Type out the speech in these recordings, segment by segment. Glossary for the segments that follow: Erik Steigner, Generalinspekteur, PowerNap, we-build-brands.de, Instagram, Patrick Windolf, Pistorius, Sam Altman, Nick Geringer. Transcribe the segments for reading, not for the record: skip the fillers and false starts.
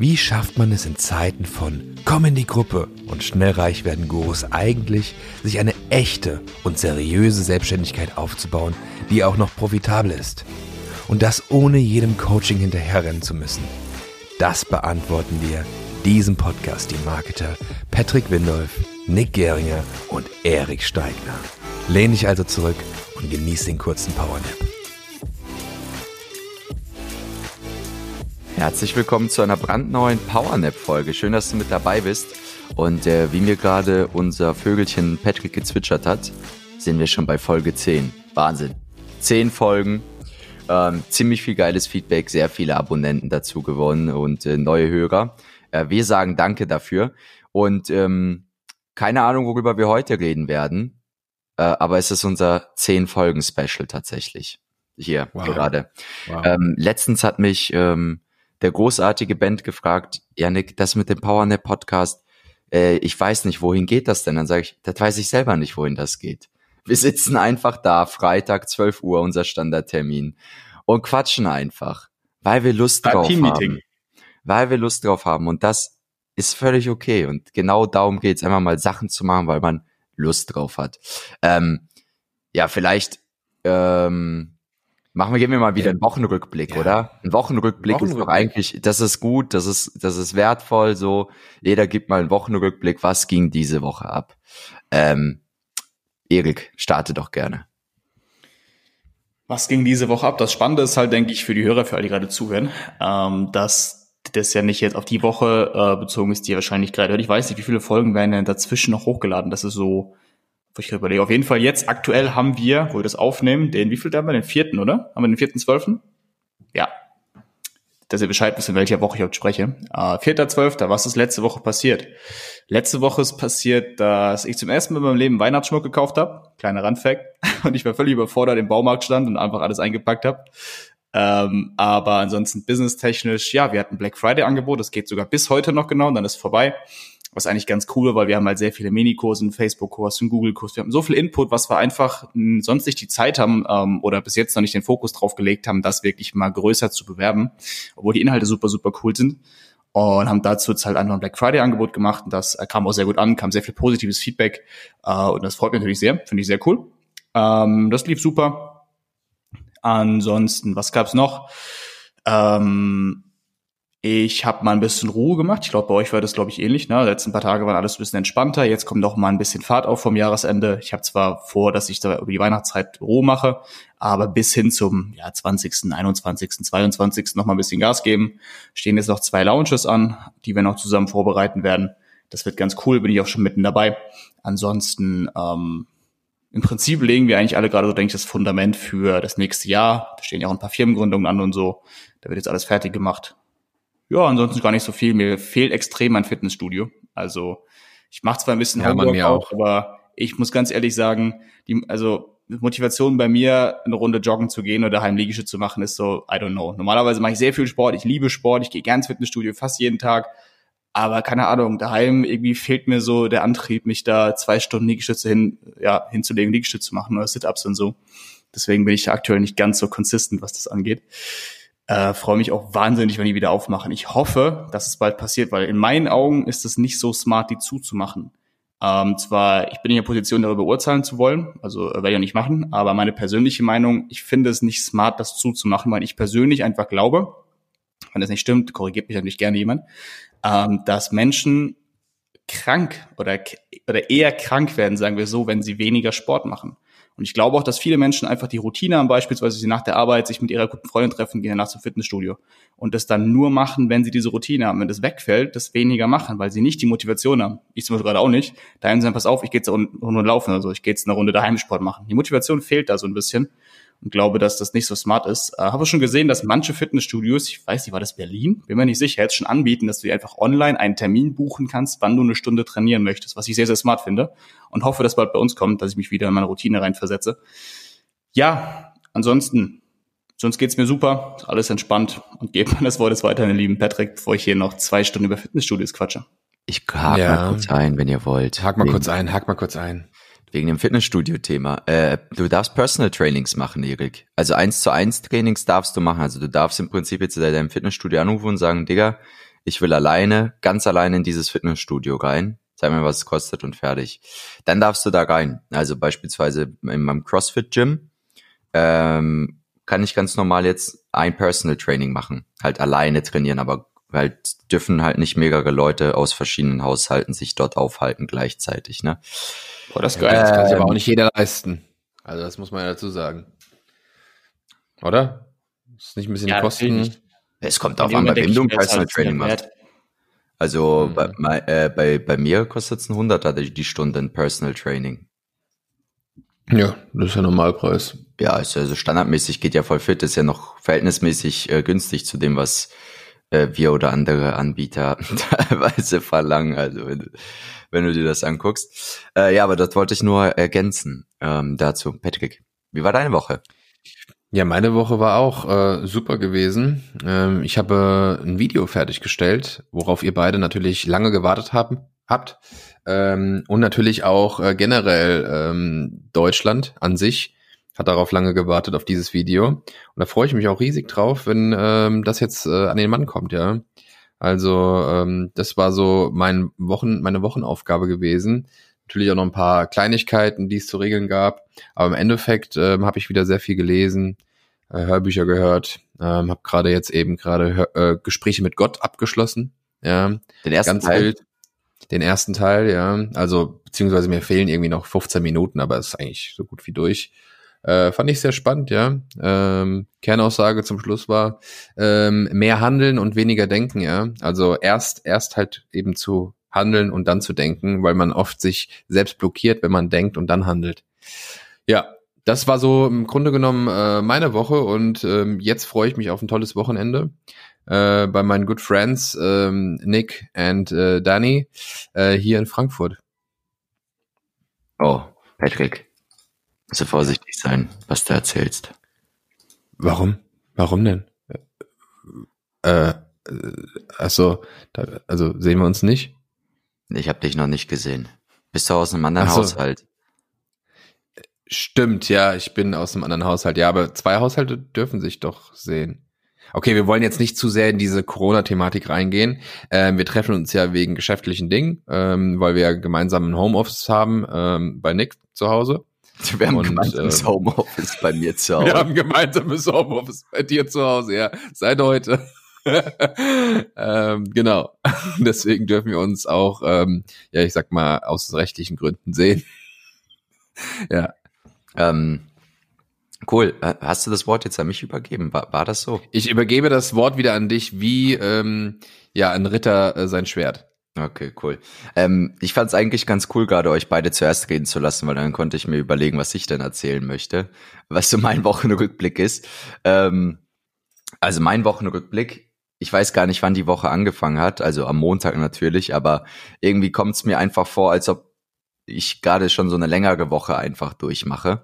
Wie schafft man es in Zeiten von komm in die Gruppe und schnell reich werden Gurus eigentlich, sich eine echte und seriöse Selbstständigkeit aufzubauen, die auch noch profitabel ist? Und das ohne jedem Coaching hinterherrennen zu müssen. Das beantworten wir diesem Podcast die Marketer Patrick Windolf, Nick Geringer und Erik Steigner. Lehn dich also zurück und genieß den kurzen PowerNap. Herzlich willkommen zu einer brandneuen PowerNap-Folge. Schön, dass du mit dabei bist. Und wie mir gerade unser Vögelchen Patrick gezwitschert hat, sind wir schon bei Folge 10. Wahnsinn. 10 Folgen, ziemlich viel geiles Feedback, sehr viele Abonnenten dazu gewonnen und neue Hörer. Wir sagen Danke dafür. Und keine Ahnung, worüber wir heute reden werden, aber es ist unser 10-Folgen-Special tatsächlich. Hier, wow. Gerade. Wow. Letztens hat mich der großartige Band gefragt, ja Nick, das mit dem PowerNap-Podcast, ich weiß nicht, wohin geht das denn? Dann sage ich, das weiß ich selber nicht, wohin das geht. Wir sitzen einfach da, Freitag, 12 Uhr, unser Standardtermin, und quatschen einfach, weil wir Lust drauf haben. Weil wir Lust drauf haben, und das ist völlig okay. Und genau darum geht's, einfach mal Sachen zu machen, weil man Lust drauf hat. Gehen wir mal wieder einen Wochenrückblick, oder? Ein Wochenrückblick ist doch eigentlich, das ist gut, das ist wertvoll, so. Jeder gibt mal einen Wochenrückblick, was ging diese Woche ab? Erik, starte doch gerne. Was ging diese Woche ab? Das Spannende ist halt, denke ich, für die Hörer, für alle, die gerade zuhören, dass das ja nicht jetzt auf die Woche bezogen ist, die wahrscheinlich gerade hört. Ich weiß nicht, wie viele Folgen werden denn dazwischen noch hochgeladen, das ist so... Ich überlege. Auf jeden Fall jetzt aktuell haben wir, wo wir das aufnehmen, den, wie viel da haben wir? Den 4., oder? Haben wir den 4.12.? Ja. Dass ihr Bescheid wisst, in welcher Woche ich heute spreche. 4.12., was ist letzte Woche passiert? Letzte Woche ist passiert, dass ich zum ersten Mal in meinem Leben Weihnachtsschmuck gekauft habe. Kleiner Randfact. Und ich war völlig überfordert im Baumarkt stand und einfach alles eingepackt habe. Aber ansonsten businesstechnisch, ja, wir hatten Black Friday-Angebot. Das geht sogar bis heute noch genau und dann ist es vorbei. Was eigentlich ganz cool war, weil wir haben halt sehr viele Minikurse, einen Facebook-Kurs, einen Google-Kurs. Wir haben so viel Input, was wir einfach sonst nicht die Zeit haben oder bis jetzt noch nicht den Fokus drauf gelegt haben, das wirklich mal größer zu bewerben, obwohl die Inhalte super, super cool sind. Und haben dazu jetzt halt einfach ein Black Friday-Angebot gemacht. Und das kam auch sehr gut an, kam sehr viel positives Feedback und das freut mich natürlich sehr, finde ich sehr cool. Das lief super. Ansonsten, was gab's noch? Ich habe mal ein bisschen Ruhe gemacht. Ich glaube, bei euch war das, glaube ich, ähnlich. Ne? Die letzten paar Tage waren alles ein bisschen entspannter. Jetzt kommt noch mal ein bisschen Fahrt auf vom Jahresende. Ich habe zwar vor, dass ich da über die Weihnachtszeit Ruhe mache, aber bis hin zum 20., 21., 22. noch mal ein bisschen Gas geben. Stehen jetzt noch 2 Launches an, die wir noch zusammen vorbereiten werden. Das wird ganz cool, bin ich auch schon mitten dabei. Ansonsten, im Prinzip legen wir eigentlich alle gerade so, denke ich, das Fundament für das nächste Jahr. Da stehen ja auch ein paar Firmengründungen an und so. Da wird jetzt alles fertig gemacht. Ja, ansonsten gar nicht so viel. Mir fehlt extrem mein Fitnessstudio. Also ich mache zwar ein bisschen Homeworkout, aber ich muss ganz ehrlich sagen, die Motivation bei mir, eine Runde joggen zu gehen oder Heimliegestütze zu machen, ist so, I don't know. Normalerweise mache ich sehr viel Sport, ich liebe Sport, ich gehe gerne ins Fitnessstudio, fast jeden Tag. Aber keine Ahnung, daheim irgendwie fehlt mir so der Antrieb, mich da 2 Stunden Liegestütze hinzulegen, Liegestütze zu machen oder Sit-Ups und so. Deswegen bin ich da aktuell nicht ganz so consistent, was das angeht. Freue mich auch wahnsinnig, wenn die wieder aufmachen. Ich hoffe, dass es bald passiert, weil in meinen Augen ist es nicht so smart, die zuzumachen. Ich bin in der Position, darüber urteilen zu wollen, also werde ich auch nicht machen, aber meine persönliche Meinung, ich finde es nicht smart, das zuzumachen, weil ich persönlich einfach glaube, wenn das nicht stimmt, korrigiert mich natürlich gerne jemand, dass Menschen krank oder eher krank werden, sagen wir so, wenn sie weniger Sport machen. Und ich glaube auch, dass viele Menschen einfach die Routine haben, beispielsweise sie nach der Arbeit sich mit ihrer guten Freundin treffen, gehen danach zum Fitnessstudio und das dann nur machen, wenn sie diese Routine haben. Wenn das wegfällt, das weniger machen, weil sie nicht die Motivation haben. Ich zum Beispiel gerade auch nicht. Daheim sagen, pass auf, ich gehe jetzt eine Runde laufen oder so, ich gehe jetzt eine Runde daheim Sport machen. Die Motivation fehlt da so ein bisschen und glaube, dass das nicht so smart ist. Habe schon gesehen, dass manche Fitnessstudios, ich weiß nicht, war das Berlin? Bin mir nicht sicher, jetzt schon anbieten, dass du dir einfach online einen Termin buchen kannst, wann du eine Stunde trainieren möchtest, was ich sehr, sehr smart finde und hoffe, dass bald bei uns kommt, dass ich mich wieder in meine Routine reinversetze. Ja, ansonsten, sonst geht's mir super, alles entspannt und gebe mir das Wort jetzt weiter an den lieben Patrick, bevor ich hier noch 2 Stunden über Fitnessstudios quatsche. Ich hake mal kurz ein, wenn ihr wollt. Hake mal kurz ein. Wegen dem Fitnessstudio-Thema. Du darfst Personal Trainings machen, Erik. Also 1:1 Trainings darfst du machen. Also du darfst im Prinzip jetzt in deinem Fitnessstudio anrufen und sagen, Digga, ich will alleine, ganz alleine in dieses Fitnessstudio rein, zeig mir, was es kostet und fertig. Dann darfst du da rein. Also beispielsweise in meinem CrossFit-Gym kann ich ganz normal jetzt ein Personal Training machen, halt alleine trainieren, aber halt dürfen halt nicht mehrere Leute aus verschiedenen Haushalten sich dort aufhalten gleichzeitig, ne? Boah, das ist geil, das kann sich aber auch nicht jeder leisten. Also das muss man ja dazu sagen. Oder? Ist nicht ein bisschen ja, Kosten? Es kommt darauf an, bei wem du ein Personal Training machst. Also bei mir kostet es ein Hunderter die Stunde ein Personal Training. Ja, das ist ja Normalpreis. Ja, also standardmäßig geht ja voll fit, ist ja noch verhältnismäßig günstig zu dem, was wir oder andere Anbieter teilweise verlangen, also wenn du dir das anguckst. Ja, aber das wollte ich nur ergänzen dazu. Patrick, wie war deine Woche? Ja, meine Woche war auch super gewesen. Ich habe ein Video fertiggestellt, worauf ihr beide natürlich lange gewartet habt. Und natürlich auch generell Deutschland an sich hat darauf lange gewartet, auf dieses Video. Und da freue ich mich auch riesig drauf, wenn das jetzt an den Mann kommt, ja. Also das war so meine Wochenaufgabe gewesen. Natürlich auch noch ein paar Kleinigkeiten, die es zu regeln gab. Aber im Endeffekt habe ich wieder sehr viel gelesen, Hörbücher gehört, habe gerade jetzt Gespräche mit Gott abgeschlossen. Ja. Den ersten Teil? Den ersten Teil, ja. Also beziehungsweise mir fehlen irgendwie noch 15 Minuten, aber es ist eigentlich so gut wie durch. Fand ich sehr spannend, ja. Kernaussage zum Schluss war, mehr handeln und weniger denken, ja. Also erst halt eben zu handeln und dann zu denken, weil man oft sich selbst blockiert, wenn man denkt und dann handelt. Ja, das war so im Grunde genommen meine Woche und jetzt freue ich mich auf ein tolles Wochenende bei meinen Good Friends Nick and Danny hier in Frankfurt. Oh, Patrick. So vorsichtig sein, was du erzählst. Warum? Warum denn? Achso, also sehen wir uns nicht? Ich habe dich noch nicht gesehen. Bist du aus einem anderen Haushalt? Stimmt, ja, ich bin aus einem anderen Haushalt. Ja, aber zwei Haushalte dürfen sich doch sehen. Okay, wir wollen jetzt nicht zu sehr in diese Corona-Thematik reingehen. Wir treffen uns ja wegen geschäftlichen Dingen, weil wir ja gemeinsam ein Homeoffice haben bei Nick zu Hause. Wir haben gemeinsames Homeoffice bei mir zu Hause. Wir haben gemeinsames Homeoffice bei dir zu Hause, ja. Seit heute. Genau. Deswegen dürfen wir uns auch, ja, ich sag mal, aus rechtlichen Gründen sehen. Ja. Cool. Hast du das Wort jetzt an mich übergeben? War das so? Ich übergebe das Wort wieder an dich, wie ein Ritter sein Schwert. Okay, cool. Ich fand es eigentlich ganz cool, gerade euch beide zuerst reden zu lassen, weil dann konnte ich mir überlegen, was ich denn erzählen möchte, was so mein Wochenrückblick ist. Also mein Wochenrückblick, ich weiß gar nicht, wann die Woche angefangen hat, also am Montag natürlich, aber irgendwie kommt es mir einfach vor, als ob ich gerade schon so eine längere Woche einfach durchmache.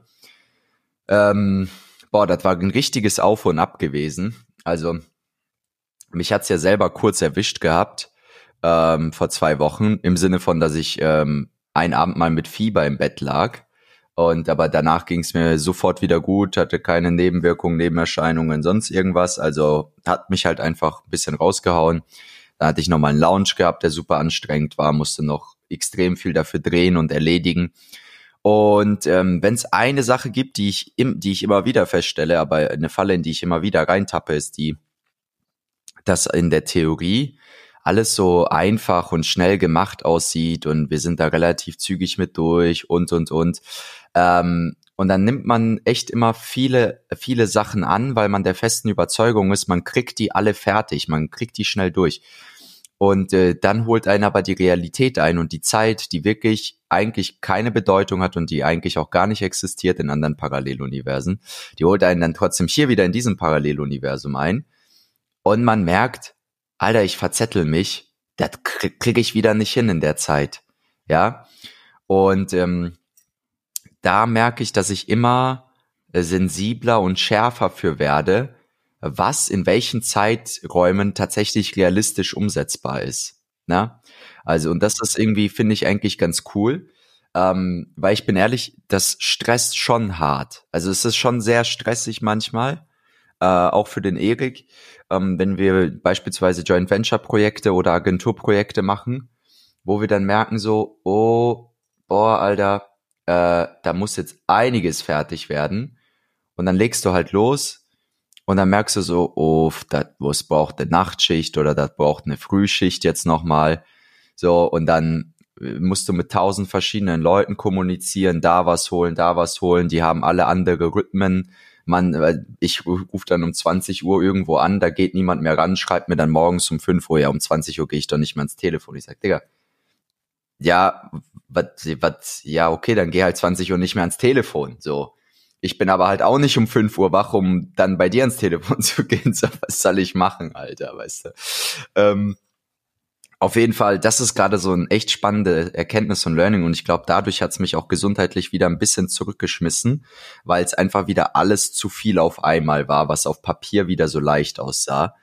Das war ein richtiges Auf und Ab gewesen. Also mich hat's ja selber kurz erwischt gehabt, vor 2 Wochen, im Sinne von, dass ich einen Abend mal mit Fieber im Bett lag, aber danach ging es mir sofort wieder gut, hatte keine Nebenwirkungen, Nebenerscheinungen, sonst irgendwas, also hat mich halt einfach ein bisschen rausgehauen. Dann hatte ich nochmal einen Lounge gehabt, der super anstrengend war, musste noch extrem viel dafür drehen und erledigen. Und wenn es eine Sache gibt, die ich immer wieder feststelle, aber eine Falle, in die ich immer wieder reintappe, ist die, dass in der Theorie alles so einfach und schnell gemacht aussieht und wir sind da relativ zügig mit durch und. Und dann nimmt man echt immer viele, viele Sachen an, weil man der festen Überzeugung ist, man kriegt die alle fertig, man kriegt die schnell durch. Und dann holt einen aber die Realität ein und die Zeit, die wirklich eigentlich keine Bedeutung hat und die eigentlich auch gar nicht existiert in anderen Paralleluniversen, die holt einen dann trotzdem hier wieder in diesem Paralleluniversum ein und man merkt, Alter, ich verzettel mich, das kriege ich wieder nicht hin in der Zeit, ja, und da merke ich, dass ich immer sensibler und schärfer für werde, was in welchen Zeiträumen tatsächlich realistisch umsetzbar ist, ne, also und das ist irgendwie, finde ich eigentlich ganz cool, weil ich bin ehrlich, das stresst schon hart, also es ist schon sehr stressig manchmal, auch für den Erik, wenn wir beispielsweise Joint Venture Projekte oder Agenturprojekte machen, wo wir dann merken so, da muss jetzt einiges fertig werden, und dann legst du halt los und dann merkst du so, das braucht eine Nachtschicht oder das braucht eine Frühschicht jetzt nochmal, so, und dann musst du mit 1000 verschiedenen Leuten kommunizieren, da was holen, die haben alle andere Rhythmen. Ich rufe dann um 20 Uhr irgendwo an, da geht niemand mehr ran, schreibt mir dann morgens um 5 Uhr, ja, um 20 Uhr gehe ich doch nicht mehr ans Telefon. Ich sage, Digga, okay, dann geh halt 20 Uhr nicht mehr ans Telefon, so. Ich bin aber halt auch nicht um 5 Uhr wach, um dann bei dir ans Telefon zu gehen, so, was soll ich machen, Alter, weißt du. Auf jeden Fall, das ist gerade so eine echt spannende Erkenntnis und Learning, und ich glaube, dadurch hat es mich auch gesundheitlich wieder ein bisschen zurückgeschmissen, weil es einfach wieder alles zu viel auf einmal war, was auf Papier wieder so leicht aussah,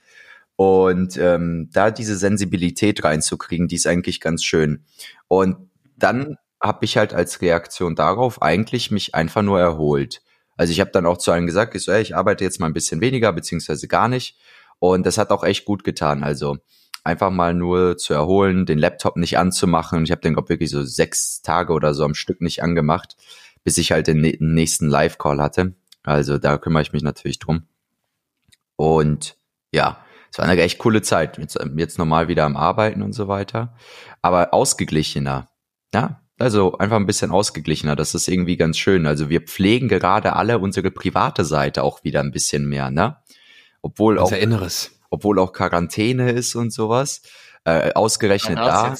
und da diese Sensibilität reinzukriegen, die ist eigentlich ganz schön. Und dann habe ich halt als Reaktion darauf eigentlich mich einfach nur erholt. Also ich habe dann auch zu allen gesagt, ich so, ich arbeite jetzt mal ein bisschen weniger, beziehungsweise gar nicht, und das hat auch echt gut getan, also einfach mal nur zu erholen, den Laptop nicht anzumachen. Ich habe den, glaube ich, wirklich so 6 Tage oder so am Stück nicht angemacht, bis ich halt den nächsten Live-Call hatte. Also da kümmere ich mich natürlich drum. Und ja, es war eine echt coole Zeit. Jetzt normal wieder am Arbeiten und so weiter. Aber ausgeglichener. Ja, also einfach ein bisschen ausgeglichener. Das ist irgendwie ganz schön. Also wir pflegen gerade alle unsere private Seite auch wieder ein bisschen mehr, ne? Obwohl auch Quarantäne ist und sowas, ausgerechnet da.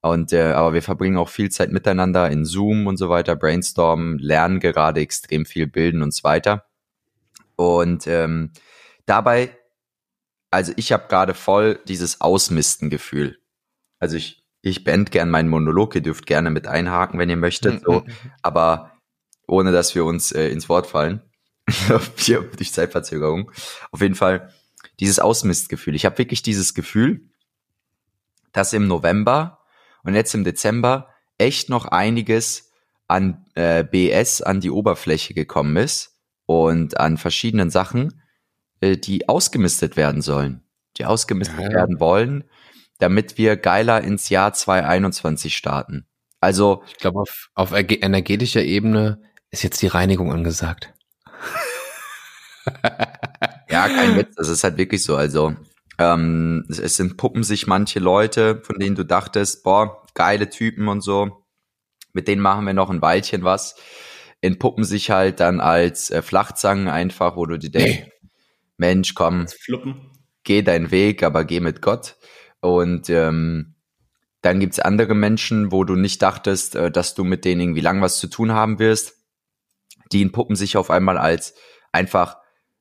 Und aber wir verbringen auch viel Zeit miteinander in Zoom und so weiter, brainstormen, lernen gerade extrem viel, bilden uns weiter. Und dabei, also ich habe gerade voll dieses Ausmisten-Gefühl. Also ich beende gerne meinen Monolog, ihr dürft gerne mit einhaken, wenn ihr möchtet, so, aber ohne, dass wir uns ins Wort fallen, durch Zeitverzögerung. Auf jeden Fall dieses Ausmistgefühl. Ich habe wirklich dieses Gefühl, dass im November und jetzt im Dezember echt noch einiges an BS an die Oberfläche gekommen ist und an verschiedenen Sachen, die ausgemistet werden sollen, die ausgemistet werden wollen, damit wir geiler ins Jahr 2021 starten. Also ich glaube, auf energetischer Ebene ist jetzt die Reinigung angesagt. Ja, kein Witz, das ist halt wirklich so, also es entpuppen sich manche Leute, von denen du dachtest, geile Typen und so, mit denen machen wir noch ein Weilchen was, entpuppen sich halt dann als Flachzangen einfach, wo du dir denkst, Mensch, komm, geh deinen Weg, aber geh mit Gott. Und dann gibt's andere Menschen, wo du nicht dachtest, dass du mit denen irgendwie lang was zu tun haben wirst, die entpuppen sich auf einmal als einfach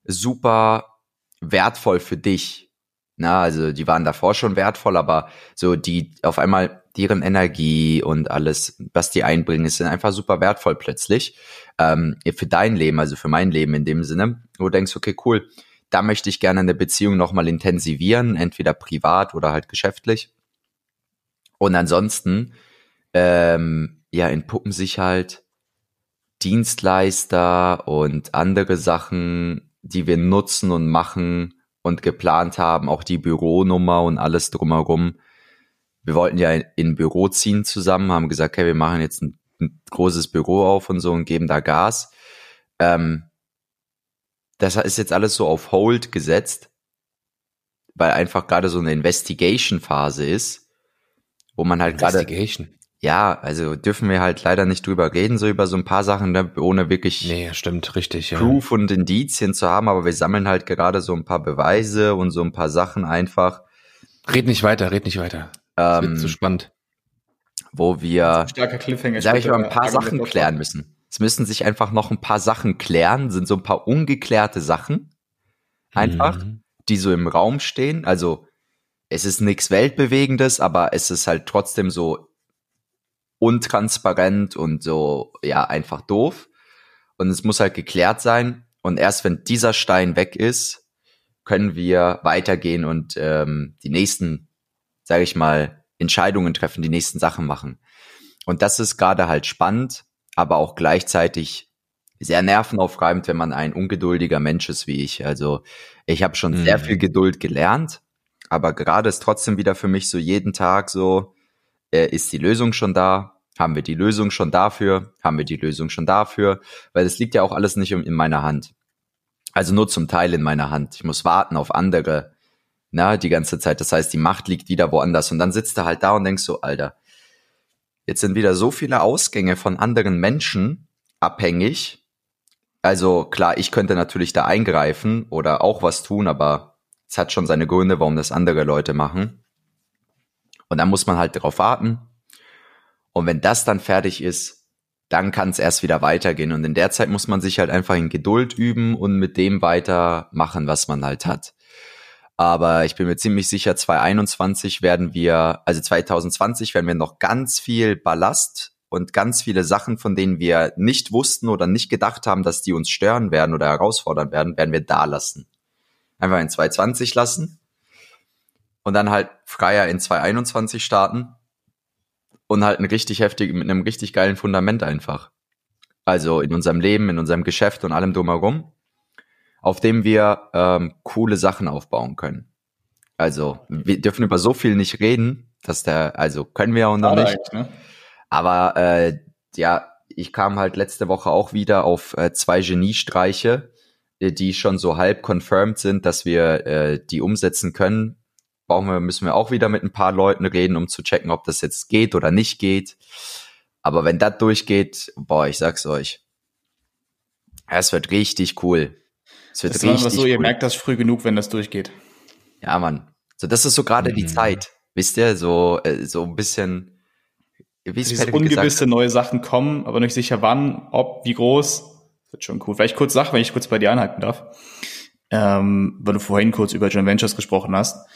super wertvoll für dich. Na, also die waren davor schon wertvoll, aber so die auf einmal, deren Energie und alles, was die einbringen, ist einfach super wertvoll plötzlich. Für dein Leben, also für mein Leben in dem Sinne, wo du denkst, okay, cool, da möchte ich gerne eine Beziehung nochmal intensivieren, entweder privat oder halt geschäftlich. Und ansonsten, entpuppen sich halt Dienstleister und andere Sachen, die wir nutzen und machen und geplant haben, auch die Büronummer und alles drumherum. Wir wollten ja in ein Büro ziehen zusammen, haben gesagt, hey, wir machen jetzt ein großes Büro auf und so und geben da Gas. Das ist jetzt alles so auf Hold gesetzt, weil einfach gerade so eine Investigation-Phase ist, wo man halt gerade... Ja, also dürfen wir halt leider nicht drüber reden, so über so ein paar Sachen, ohne wirklich Proof und Indizien zu haben, aber wir sammeln halt gerade so ein paar Beweise und so ein paar Sachen einfach. Red nicht weiter. Das wird zu spannend. Wo wir, sag ich mal, ein paar Sachen klären müssen. Es müssen sich einfach noch ein paar Sachen klären, sind so ein paar ungeklärte Sachen einfach, die so im Raum stehen. Also es ist nichts Weltbewegendes, aber es ist halt trotzdem so untransparent und so, ja, einfach doof. Und es muss halt geklärt sein. Und erst wenn dieser Stein weg ist, können wir weitergehen und die nächsten, sage ich mal, Entscheidungen treffen, die nächsten Sachen machen. Und das ist gerade halt spannend, aber auch gleichzeitig sehr nervenaufreibend, wenn man ein ungeduldiger Mensch ist wie ich. Also ich habe schon sehr viel Geduld gelernt, aber gerade ist trotzdem wieder für mich so jeden Tag so, ist die Lösung schon da? Haben wir die Lösung schon dafür? Haben wir die Lösung schon dafür? Weil es liegt ja auch alles nicht in meiner Hand. Also nur zum Teil in meiner Hand. Ich muss warten auf andere, na, die ganze Zeit. Das heißt, die Macht liegt wieder woanders. Und dann sitzt du halt da und denkst so, Alter, jetzt sind wieder so viele Ausgänge von anderen Menschen abhängig. Also klar, ich könnte natürlich da eingreifen oder auch was tun, aber es hat schon seine Gründe, warum das andere Leute machen. Und dann muss man halt darauf warten. Und wenn das dann fertig ist, dann kann es erst wieder weitergehen. Und in der Zeit muss man sich halt einfach in Geduld üben und mit dem weitermachen, was man halt hat. Aber ich bin mir ziemlich sicher, 2020 werden wir noch ganz viel Ballast und ganz viele Sachen, von denen wir nicht wussten oder nicht gedacht haben, dass die uns stören werden oder herausfordern werden, werden wir da lassen. Einfach in 2020 lassen und dann halt freier in 2021 starten. Und halt mit einem richtig geilen Fundament einfach. Also in unserem Leben, in unserem Geschäft und allem drumherum, auf dem wir coole Sachen aufbauen können. Also wir dürfen über so viel nicht reden, können wir ja auch noch nicht. Ne? Aber ich kam halt letzte Woche auch wieder auf zwei Geniestreiche, die schon so halb confirmed sind, dass wir die umsetzen können. Müssen wir auch wieder mit ein paar Leuten reden, um zu checken, ob das jetzt geht oder nicht geht. Aber wenn das durchgeht, ich sag's euch, es wird richtig cool. Ihr merkt das früh genug, wenn das durchgeht. Ja, Mann. So, das ist so gerade die Zeit, wisst ihr, so ein bisschen, wie es Patrick ungewisse gesagt, neue Sachen kommen, aber nicht sicher wann, ob, wie groß. Das wird schon cool. Wenn ich kurz bei dir anhalten darf, weil du vorhin kurz über Joint Ventures gesprochen hast.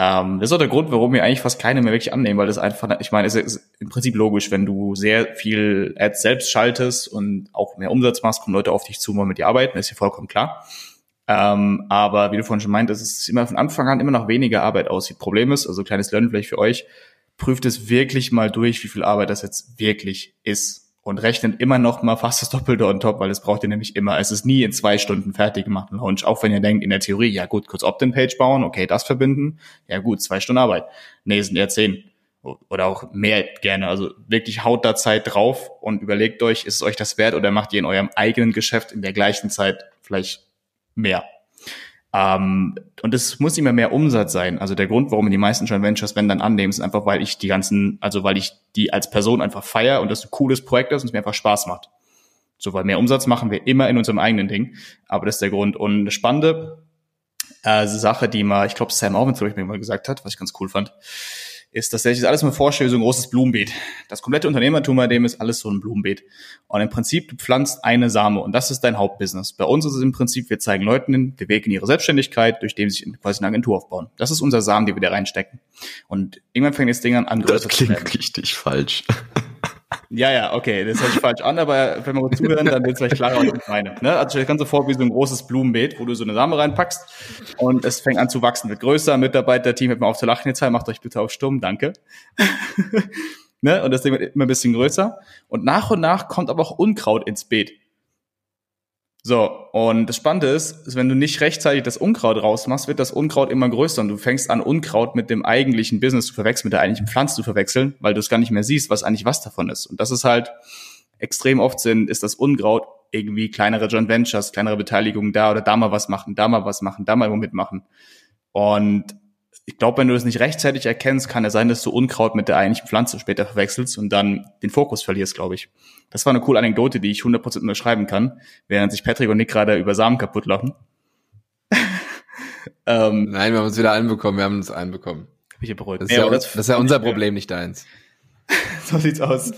Das ist auch der Grund, warum wir eigentlich fast keine mehr wirklich annehmen, weil das einfach, ich meine, es ist im Prinzip logisch, wenn du sehr viel Ads selbst schaltest und auch mehr Umsatz machst, kommen Leute auf dich zu, wollen mit dir arbeiten, ist ja vollkommen klar. Aber wie du vorhin schon meintest, es ist immer von Anfang an immer noch weniger Arbeit aussieht. Problem ist, also kleines Learning vielleicht für euch, prüft es wirklich mal durch, wie viel Arbeit das jetzt wirklich ist und rechnet immer noch mal fast das Doppelte on top, weil das braucht ihr nämlich immer. Es ist nie in 2 Stunden fertig gemacht, ein Launch. Auch wenn ihr denkt, in der Theorie, ja gut, kurz Opt-in-Page bauen, okay, das verbinden, ja gut, 2 Stunden Arbeit. Nee, sind eher 10 oder auch mehr gerne. Also wirklich haut da Zeit drauf und überlegt euch, ist es euch das wert oder macht ihr in eurem eigenen Geschäft in der gleichen Zeit vielleicht mehr? Und es muss immer mehr Umsatz sein. Also der Grund, warum wir die meisten Joint Ventures, wenn dann annehmen, ist einfach, weil ich die als Person einfach feiere und das ein cooles Projekt ist und es mir einfach Spaß macht. So, weil mehr Umsatz machen wir immer in unserem eigenen Ding. Aber das ist der Grund. Und eine spannende Sache, die mal, ich glaube, Sam Altman mir mal gesagt hat, was ich ganz cool fand, ist, dass ich das alles mal vorstelle, so ein großes Blumenbeet. Das komplette Unternehmertum bei dem ist alles so ein Blumenbeet. Und im Prinzip, du pflanzt eine Same und das ist dein Hauptbusiness. Bei uns ist es im Prinzip, wir zeigen Leuten den Weg in ihre Selbstständigkeit, durch den sie sich quasi eine Agentur aufbauen. Das ist unser Samen, den wir da reinstecken. Und irgendwann fängt das Ding an größer zu werden. Das klingt richtig falsch. Ja, okay, das hört sich falsch an, aber wenn wir gut zuhören, dann wird es vielleicht klarer, was ich meine. Ne? Also das Ganze vor wie so ein großes Blumenbeet, wo du so eine Same reinpackst und es fängt an zu wachsen, wird größer, Mitarbeiter-Team, hört mal auf zu lachen jetzt, macht euch bitte auf stumm, danke. Ne? Und das Ding wird immer ein bisschen größer und nach kommt aber auch Unkraut ins Beet. So, und das Spannende ist, wenn du nicht rechtzeitig das Unkraut rausmachst, wird das Unkraut immer größer und du fängst an, Unkraut mit dem eigentlichen Business zu verwechseln, mit der eigentlichen Pflanze zu verwechseln, weil du es gar nicht mehr siehst, was eigentlich was davon ist. Und das ist halt extrem oft ist das Unkraut irgendwie kleinere Joint Ventures, kleinere Beteiligungen da oder da mal was machen, da mal was machen, da mal mitmachen. Und ich glaube, wenn du das nicht rechtzeitig erkennst, kann es sein, dass du Unkraut mit der eigentlichen Pflanze später verwechselst und dann den Fokus verlierst, glaube ich. Das war eine coole Anekdote, die ich 100% unterschreiben kann, während sich Patrick und Nick gerade über Samen kaputt lachen. Nein, wir haben uns wieder einbekommen. Hab ich ja beruhigt. Das ist ja unser Problem, nicht deins. So sieht's aus.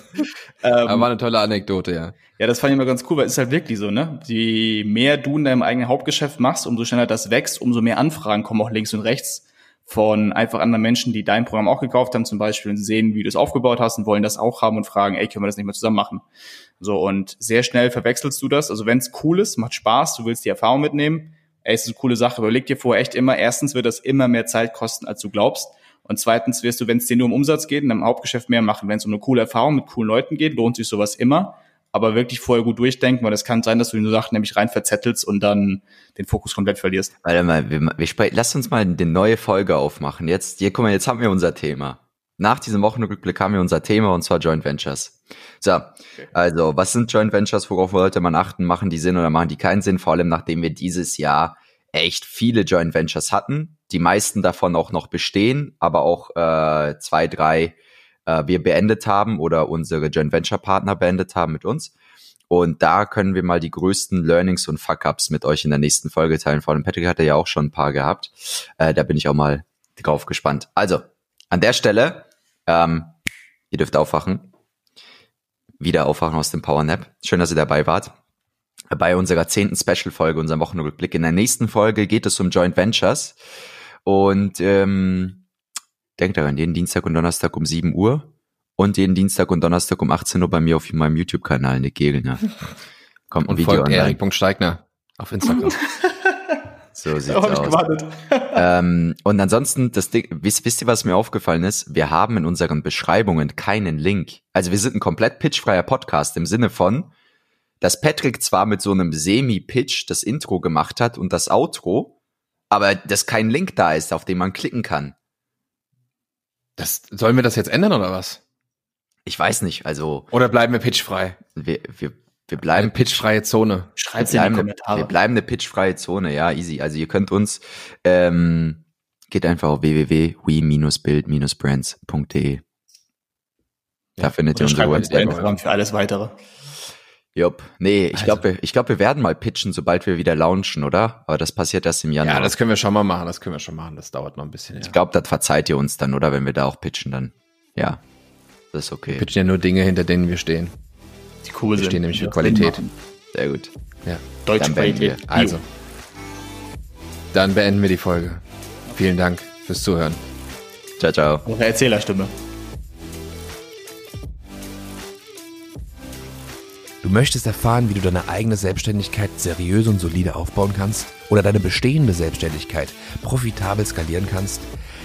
Aber war eine tolle Anekdote, ja. Ja, das fand ich immer ganz cool, weil es ist halt wirklich so, ne? Je mehr du in deinem eigenen Hauptgeschäft machst, umso schneller das wächst, umso mehr Anfragen kommen auch links und rechts von einfach anderen Menschen, die dein Programm auch gekauft haben zum Beispiel und sehen, wie du es aufgebaut hast und wollen das auch haben und fragen, ey, können wir das nicht mal zusammen machen? So, und sehr schnell verwechselst du das. Also wenn es cool ist, macht Spaß, du willst die Erfahrung mitnehmen, ey, ist eine coole Sache. Überleg dir vorher echt immer, erstens wird das immer mehr Zeit kosten, als du glaubst und zweitens wirst du, wenn es dir nur um Umsatz geht, in deinem Hauptgeschäft mehr machen. Wenn es um eine coole Erfahrung mit coolen Leuten geht, lohnt sich sowas immer. aber wirklich vorher gut durchdenken, weil es kann sein, dass du die Sachen nämlich rein verzettelst und dann den Fokus komplett verlierst. Warte mal, lass uns mal eine neue Folge aufmachen. Jetzt haben wir unser Thema. Nach diesem Wochenrückblick haben wir unser Thema, und zwar Joint Ventures. So, okay. Also, was sind Joint Ventures? Worauf sollte man achten? Machen die Sinn oder machen die keinen Sinn? Vor allem, nachdem wir dieses Jahr echt viele Joint Ventures hatten. Die meisten davon auch noch bestehen, aber auch 2, 3 wir beendet haben oder unsere Joint Venture Partner beendet haben mit uns. Und da können wir mal die größten Learnings und Fuck-Ups mit euch in der nächsten Folge teilen. Vor allem Patrick hatte ja auch schon ein paar gehabt. Da bin ich auch mal drauf gespannt. Also, an der Stelle... ihr dürft aufwachen. Wieder aufwachen aus dem PowerNap. Schön, dass ihr dabei wart. Bei unserer 10. Special-Folge, unserem Wochenrückblick. In der nächsten Folge geht es um Joint Ventures. Und denkt daran, jeden Dienstag und Donnerstag um 7 Uhr und jeden Dienstag und Donnerstag um 18 Uhr bei mir auf meinem YouTube-Kanal, Nick Geringer. Kommt ein Video online. Erik Steigner auf Instagram. So sieht's aus. Und ansonsten, das Ding, wisst ihr, was mir aufgefallen ist? Wir haben in unseren Beschreibungen keinen Link. Also wir sind ein komplett pitchfreier Podcast im Sinne von, dass Patrick zwar mit so einem Semi-Pitch das Intro gemacht hat und das Outro, aber dass kein Link da ist, auf den man klicken kann. Sollen wir das jetzt ändern oder was? Ich weiß nicht, also... Oder bleiben wir pitchfrei? Wir bleiben eine pitchfreie Zone. Schreibt's in die Kommentare. Wir bleiben eine pitchfreie Zone, ja, easy. Also ihr könnt uns, geht einfach auf www.we-build-brands.de. Da findet ihr unsere Website. Für alles weitere. Jupp. Nee, ich glaube, wir werden mal pitchen, sobald wir wieder launchen, oder? Aber das passiert erst im Januar. Ja, das können wir schon mal machen. Das dauert noch ein bisschen. Ja. Ich glaube, das verzeiht ihr uns dann, oder? Wenn wir da auch pitchen, dann. Ja, das ist okay. Wir pitchen ja nur Dinge, hinter denen wir stehen. Die cool sind. Die stehen nämlich für Qualität. Sehr gut. Ja. Deutsche Qualität. Also, dann beenden wir die Folge. Vielen Dank fürs Zuhören. Ciao, ciao. Eine Erzählerstimme. Du möchtest erfahren, wie du deine eigene Selbstständigkeit seriös und solide aufbauen kannst oder deine bestehende Selbstständigkeit profitabel skalieren kannst?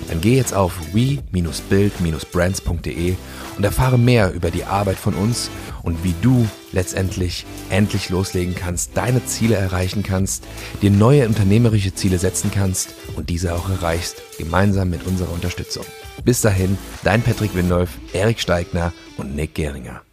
Dann geh jetzt auf we-build-brands.de und erfahre mehr über die Arbeit von uns und wie du letztendlich endlich loslegen kannst, deine Ziele erreichen kannst, dir neue unternehmerische Ziele setzen kannst und diese auch erreichst, gemeinsam mit unserer Unterstützung. Bis dahin, dein Patrick Windolf, Erik Steigner und Nick Geringer.